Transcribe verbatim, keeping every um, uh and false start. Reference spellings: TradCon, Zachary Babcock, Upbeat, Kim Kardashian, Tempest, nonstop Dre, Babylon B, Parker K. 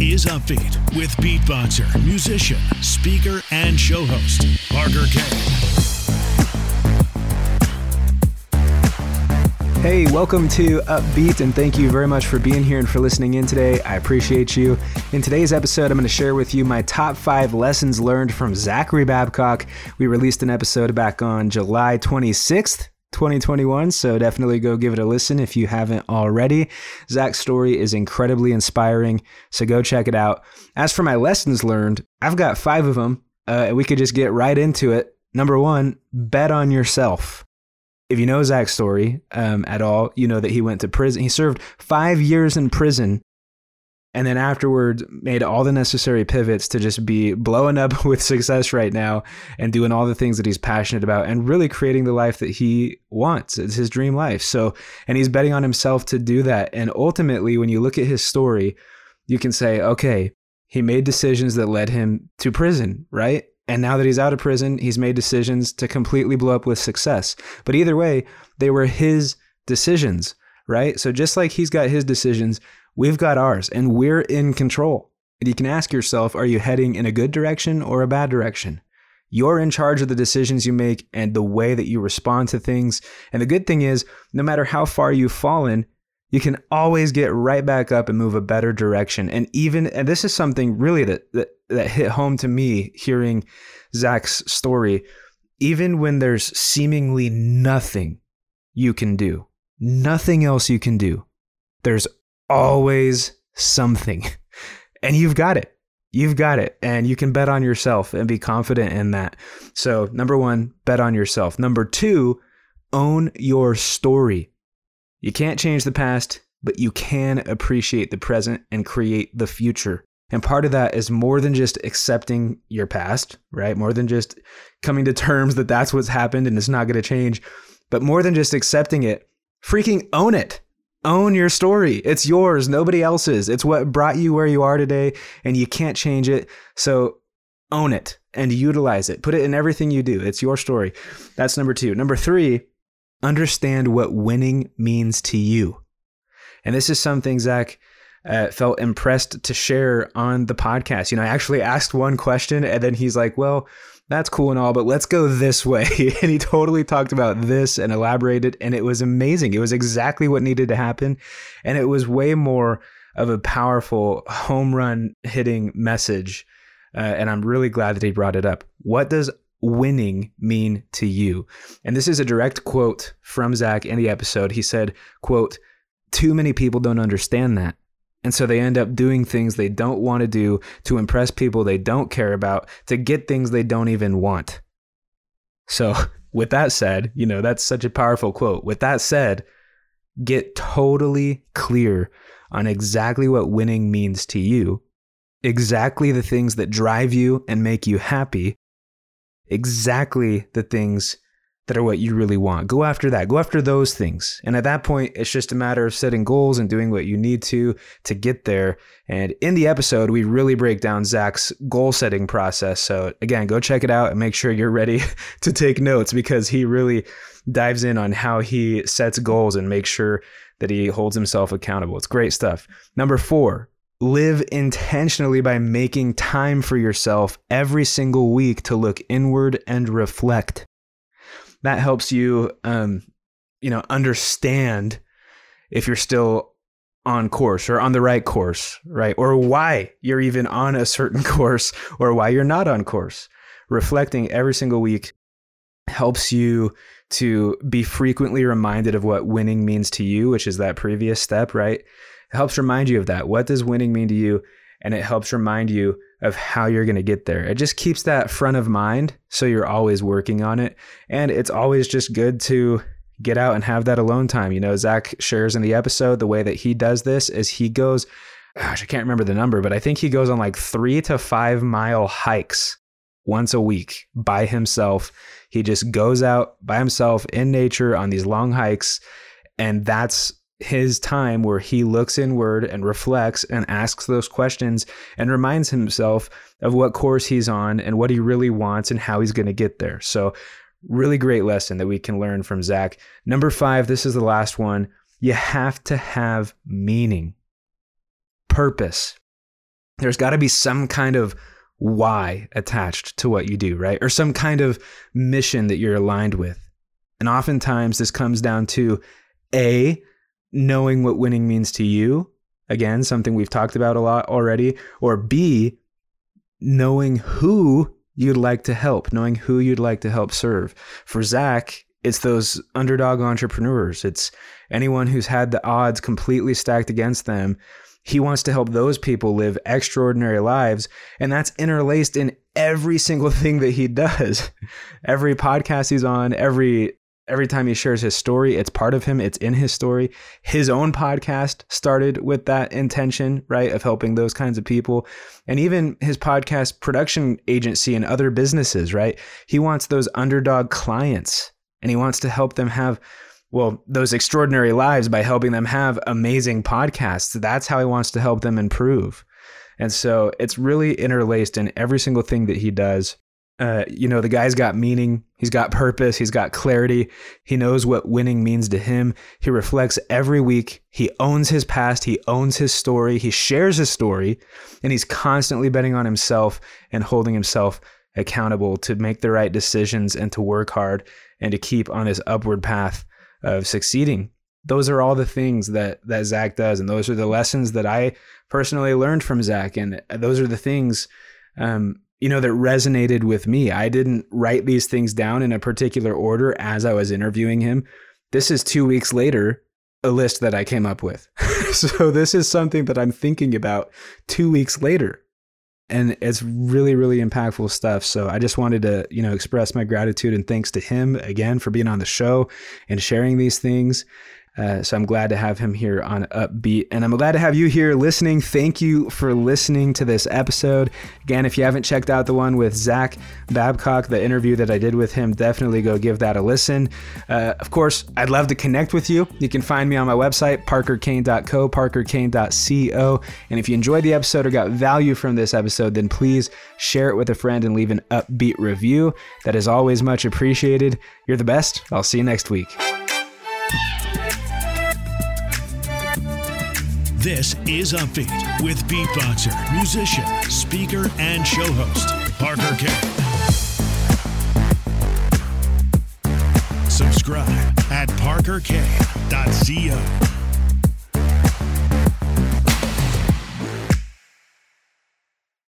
is Upbeat with beatboxer, musician, speaker, and show host, Parker K. Hey, welcome to Upbeat, and thank you very much for being here and for listening in today. I appreciate you. In today's episode, I'm going to share with you my top five lessons learned from Zachary Babcock. We released an episode back on July twenty-sixth, twenty twenty-one, so definitely go give it a listen if you haven't already. Zach's story is incredibly inspiring, so go check it out. As for my lessons learned, I've got five of them, uh, and we could just get right into it. Number one, bet on yourself. If you know Zach's story um, at all, you know that he went to prison. He served five years in prison, and then afterwards made all the necessary pivots to just be blowing up with success right now and doing all the things that he's passionate about and really creating the life that he wants. It's his dream life. So, and he's betting on himself to do that. And ultimately, when you look at his story, you can say, okay, he made decisions that led him to prison, right? And now that he's out of prison, he's made decisions to completely blow up with success. But either way, they were his decisions, right? So just like he's got his decisions, we've got ours, and we're in control. And you can ask yourself, are you heading in a good direction or a bad direction? You're in charge of the decisions you make and the way that you respond to things. And the good thing is, no matter how far you've fallen, you can always get right back up and move a better direction. And even, and this is something really that that, that hit home to me hearing Zach's story, even when there's seemingly nothing you can do, nothing else you can do, there's always something, and you've got it. You've got it, and you can bet on yourself and be confident in that. So number one, bet on yourself. Number two, own your story. You can't change the past, but you can appreciate the present and create the future. And part of that is more than just accepting your past, right? More than just coming to terms that that's what's happened and it's not going to change, but more than just accepting it, freaking own it. Own your story. It's yours. Nobody else's. It's what brought you where you are today, and you can't change it. So own it and utilize it. Put it in everything you do. It's your story. That's number two. Number three, understand what winning means to you. And this is something Zach uh, felt impressed to share on the podcast. You know, I actually asked one question, and then he's like, well, that's cool and all, but let's go this way. And he totally talked about this and elaborated, and it was amazing. It was exactly what needed to happen. And it was way more of a powerful home run hitting message. Uh, and I'm really glad that he brought it up. What does winning mean to you? And this is a direct quote from Zach in the episode. He said, quote, too many people don't understand that. And so they end up doing things they don't want to do to impress people they don't care about, to get things they don't even want. So with that said, you know, that's such a powerful quote. With that said, get totally clear on exactly what winning means to you, exactly the things that drive you and make you happy, exactly the things that are what you really want. Go after that. Go after those things. And at that point, it's just a matter of setting goals and doing what you need to to get there. And in the episode, we really break down Zach's goal setting process. So again, go check it out and make sure you're ready to take notes, because he really dives in on how he sets goals and makes sure that he holds himself accountable. It's great stuff. Number four, live intentionally by making time for yourself every single week to look inward and reflect. That helps you, um, you know, understand if you're still on course or on the right course, right? Or why you're even on a certain course or why you're not on course. Reflecting every single week helps you to be frequently reminded of what winning means to you, which is that previous step, right? It helps remind you of that. What does winning mean to you? And it helps remind you of how you're going to get there. It just keeps that front of mind, so you're always working on it. And it's always just good to get out and have that alone time. You know, Zach shares in the episode the way that he does this is he goes, gosh, I can't remember the number, but I think he goes on like three to five mile hikes once a week by himself. He just goes out by himself in nature on these long hikes. And that's his time where he looks inward and reflects and asks those questions and reminds himself of what course he's on and what he really wants and how he's going to get there. So really great lesson that we can learn from Zach. Number five, this is the last one. You have to have meaning, purpose. there's got to be some kind of why attached to what you do, right? Or some kind of mission that you're aligned with. And oftentimes this comes down to A, knowing what winning means to you. Again, something we've talked about a lot already. Or B, knowing who you'd like to help, knowing who you'd like to help serve. For Zach, it's those underdog entrepreneurs. It's anyone who's had the odds completely stacked against them. He wants to help those people live extraordinary lives. And that's interlaced in every single thing that he does. Every podcast he's on, every every time he shares his story, it's part of him. It's in his story. His own podcast started with that intention, right, of helping those kinds of people. And even his podcast production agency and other businesses, right? He wants those underdog clients, and he wants to help them have, well, those extraordinary lives by helping them have amazing podcasts. That's how he wants to help them improve. And so it's really interlaced in every single thing that he does. Uh, you know, the guy's got meaning. He's got purpose. He's got clarity. He knows what winning means to him. He reflects every week. He owns his past. He owns his story. He shares his story, and he's constantly betting on himself and holding himself accountable to make the right decisions and to work hard and to keep on this upward path of succeeding. Those are all the things that that Zach does, and those are the lessons that I personally learned from Zach, and those are the things um, you know that resonated with me. I didn't write these things down in a particular order as I was interviewing him. This is two weeks later, a list that I came up with. So this is something that I'm thinking about two weeks later, and it's really, really impactful stuff. So I just wanted to, you know, express my gratitude and thanks to him again for being on the show and sharing these things. Uh, so I'm glad to have him here on Upbeat, and I'm glad to have you here listening. Thank you for listening to this episode. Again, if you haven't checked out the one with Zach Babcock, the interview that I did with him, definitely go give that a listen. Uh, of course, I'd love to connect with you. You can find me on my website, parker kane dot co, parker kane dot co. And if you enjoyed the episode or got value from this episode, then please share it with a friend and leave an upbeat review. That is always much appreciated. You're the best. I'll see you next week. This is Upbeat with beatboxer, musician, speaker, and show host, Parker K. Subscribe at parker k dot co.